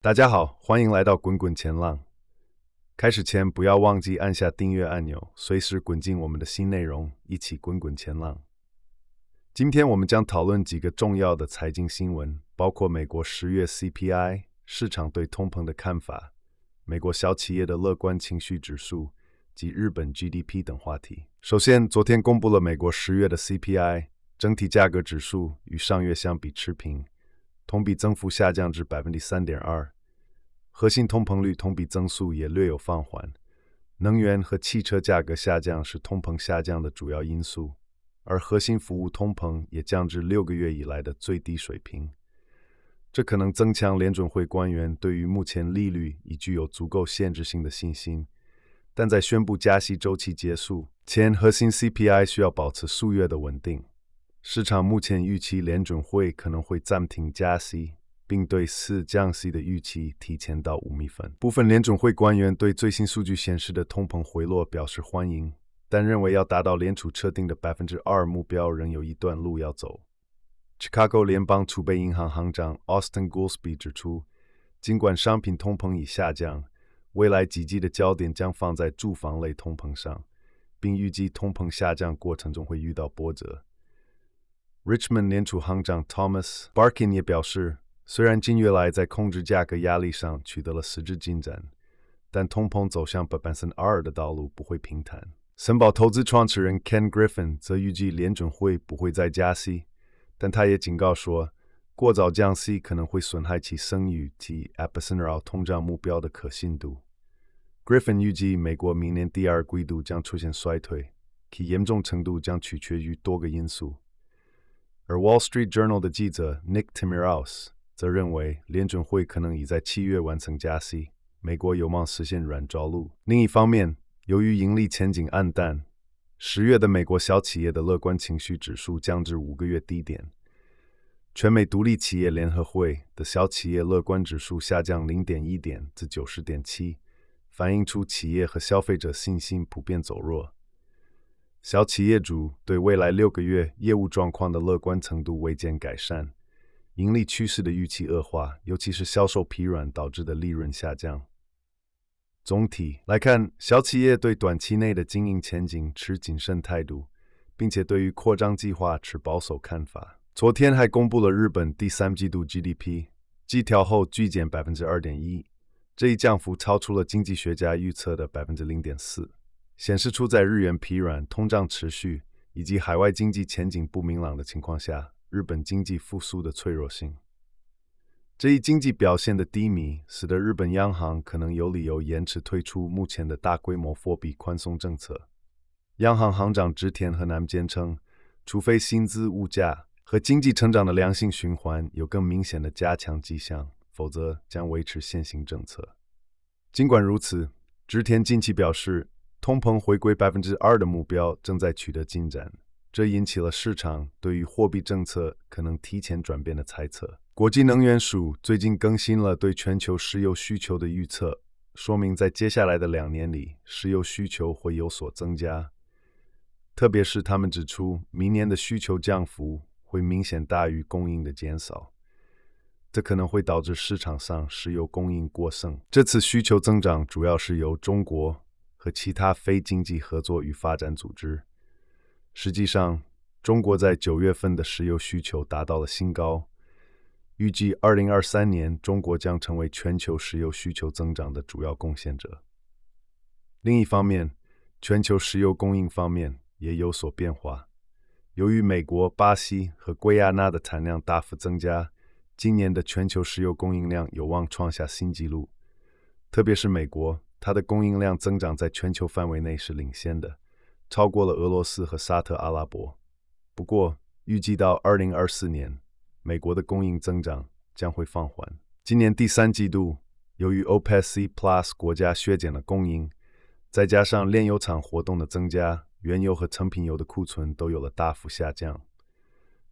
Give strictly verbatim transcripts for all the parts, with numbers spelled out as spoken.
大家好，欢迎来到滚滚前浪。开始前不要忘记按下订阅按钮，随时滚进我们的新内容，一起滚滚前浪。今天我们将讨论几个重要的财经新闻，包括美国十月 C P I、 市场对通膨的看法、美国小企业的乐观情绪指数及日本 G D P 等话题。首先，昨天公布了美国十月的 C P I， 整体价格指数与上月相比持平，同比增幅下降至 百分之三点二， 核心通膨率同比增速也略有放缓。能源和汽车价格下降是通膨下降的主要因素，而核心服务通膨也降至六个月以来的最低水平。这可能增强联准会官员对于目前利率已具有足够限制性的信心，但在宣布加息周期结束前，核心 C P I 需要保持数月的稳定。市场目前预期联准会可能会暂停加息，并对次降息的预期提前到五米分。部分联准会官员对最新数据显示的通膨回落表示欢迎，但认为要达到联储设定的 百分之二 目标仍有一段路要走。Chicago 联邦储备银行行长 Austin Goolsbee 指出，尽管商品通膨已下降，未来几季的焦点将放在住房类通膨上，并预计通膨下降过程中会遇到波折。Richmond 联储行长 Thomas Barkin 也表示，虽然近月来在控制价格压力上取得了实质进展，但通膨走向 百分之二 的道路不会平坦。森宝投资创始人 Ken Griffin 则预计联准会不会再加息，但他也警告说，过早降息可能会损害其声誉及 二点五 通胀目标的可信度。Griffin 预计美国明年第二季度将出现衰退，其严重程度将取决于多个因素。而 Wall Street Journal 的记者 Nick Timiraus 则认为，联准会可能已在七月完成加息，美国有望实现软着陆。另一方面，由于盈利前景暗淡，十月的美国小企业的乐观情绪指数降至五个月低点。全美独立企业联合会的小企业乐观指数下降 零点一 点至 九十点七， 反映出企业和消费者信心普遍走弱。小企业主对未来六个月业务状况的乐观程度未见改善，盈利趋势的预期恶化，尤其是销售疲软导致的利润下降。总体来看，小企业对短期内的经营前景持谨慎态度，并且对于扩张计划持保守看法。昨天还公布了日本第三季度 G D P， 季调后巨减 百分之二点一， 这一降幅超出了经济学家预测的 百分之零点四，显示出在日元疲软、通胀持续以及海外经济前景不明朗的情况下，日本经济复苏的脆弱性。这一经济表现的低迷使得日本央行可能有理由延迟推出目前的大规模货币宽松政策。央行行长植田和男坚称，除非薪资、物价和经济成长的良性循环有更明显的加强迹象，否则将维持现行政策。尽管如此，植田近期表示，通膨回归 百分之二 的目标正在取得进展，这引起了市场对于货币政策可能提前转变的猜测。国际能源署最近更新了对全球石油需求的预测，说明在接下来的两年里，石油需求会有所增加。特别是他们指出，明年的需求降幅会明显大于供应的减少，这可能会导致市场上石油供应过剩。这次需求增长主要是由中国和其他非经济合作与发展组织。实际上，中国在九月份的石油需求达到了新高，预计二零二三年中国将成为全球石油需求增长的主要贡献者。另一方面，全球石油供应方面也有所变化。由于美国、巴西和圭亚那的产量大幅增加，今年的全球石油供应量有望创下新纪录，特别是美国，它的供应量增长在全球范围内是领先的，超过了俄罗斯和沙特阿拉伯。不过，预计到二零二四年，美国的供应增长将会放缓。今年第三季度，由于 OPEC+ 国家削减了供应，再加上炼油厂活动的增加，原油和成品油的库存都有了大幅下降。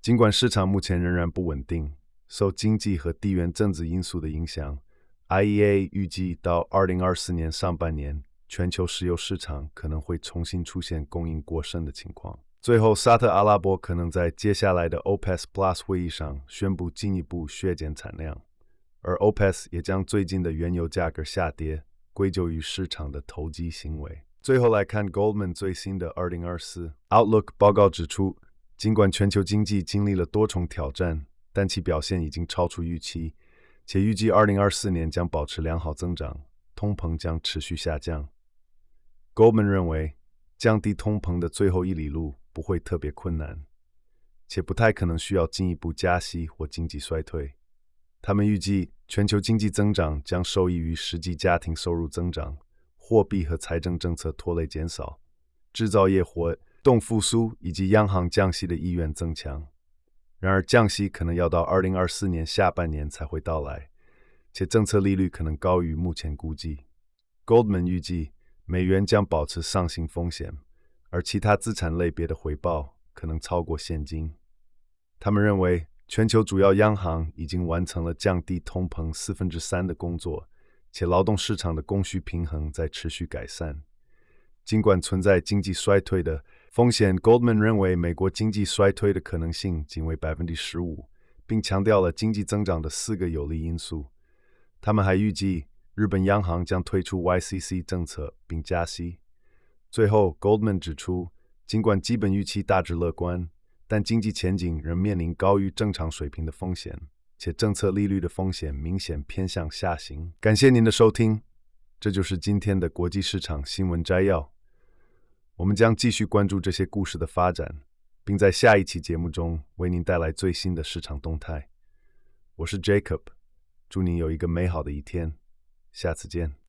尽管市场目前仍然不稳定，受经济和地缘政治因素的影响，I E A 预计到二零二四年上半年，全球石油市场可能会重新出现供应过剩的情况。最后，沙特阿拉伯可能在接下来的 OPEC+ 会议上宣布进一步削减产量，而 OPEC 也将最近的原油价格下跌归咎于市场的投机行为。最后来看 Goldman 最新的二零二四 Outlook 报告指出，尽管全球经济经历了多重挑战，但其表现已经超出预期，且预计二零二四年将保持良好增长，通膨将持续下降。Goldman 认为，降低通膨的最后一里路不会特别困难，且不太可能需要进一步加息或经济衰退。他们预计全球经济增长将受益于实际家庭收入增长、货币和财政政策拖累减少、制造业活动复苏以及央行降息的意愿增强。然而，降息可能要到二零二四年下半年才会到来，且政策利率可能高于目前估计。Goldman 预计美元将保持上行风险，而其他资产类别的回报可能超过现金。他们认为，全球主要央行已经完成了降低通膨四分之三的工作，且劳动市场的供需平衡在持续改善。尽管存在经济衰退的风险 ，Goldman 认为美国经济衰退的可能性仅为 百分之十五， 并强调了经济增长的四个有利因素。他们还预计日本央行将推出 Y C C 政策并加息。最后 ，Goldman 指出，尽管基本预期大致乐观，但经济前景仍面临高于正常水平的风险，且政策利率的风险明显偏向下行。感谢您的收听，这就是今天的国际市场新闻摘要。我们将继续关注这些故事的发展，并在下一期节目中为您带来最新的市场动态。我是 Jacob， 祝您有一个美好的一天。下次见。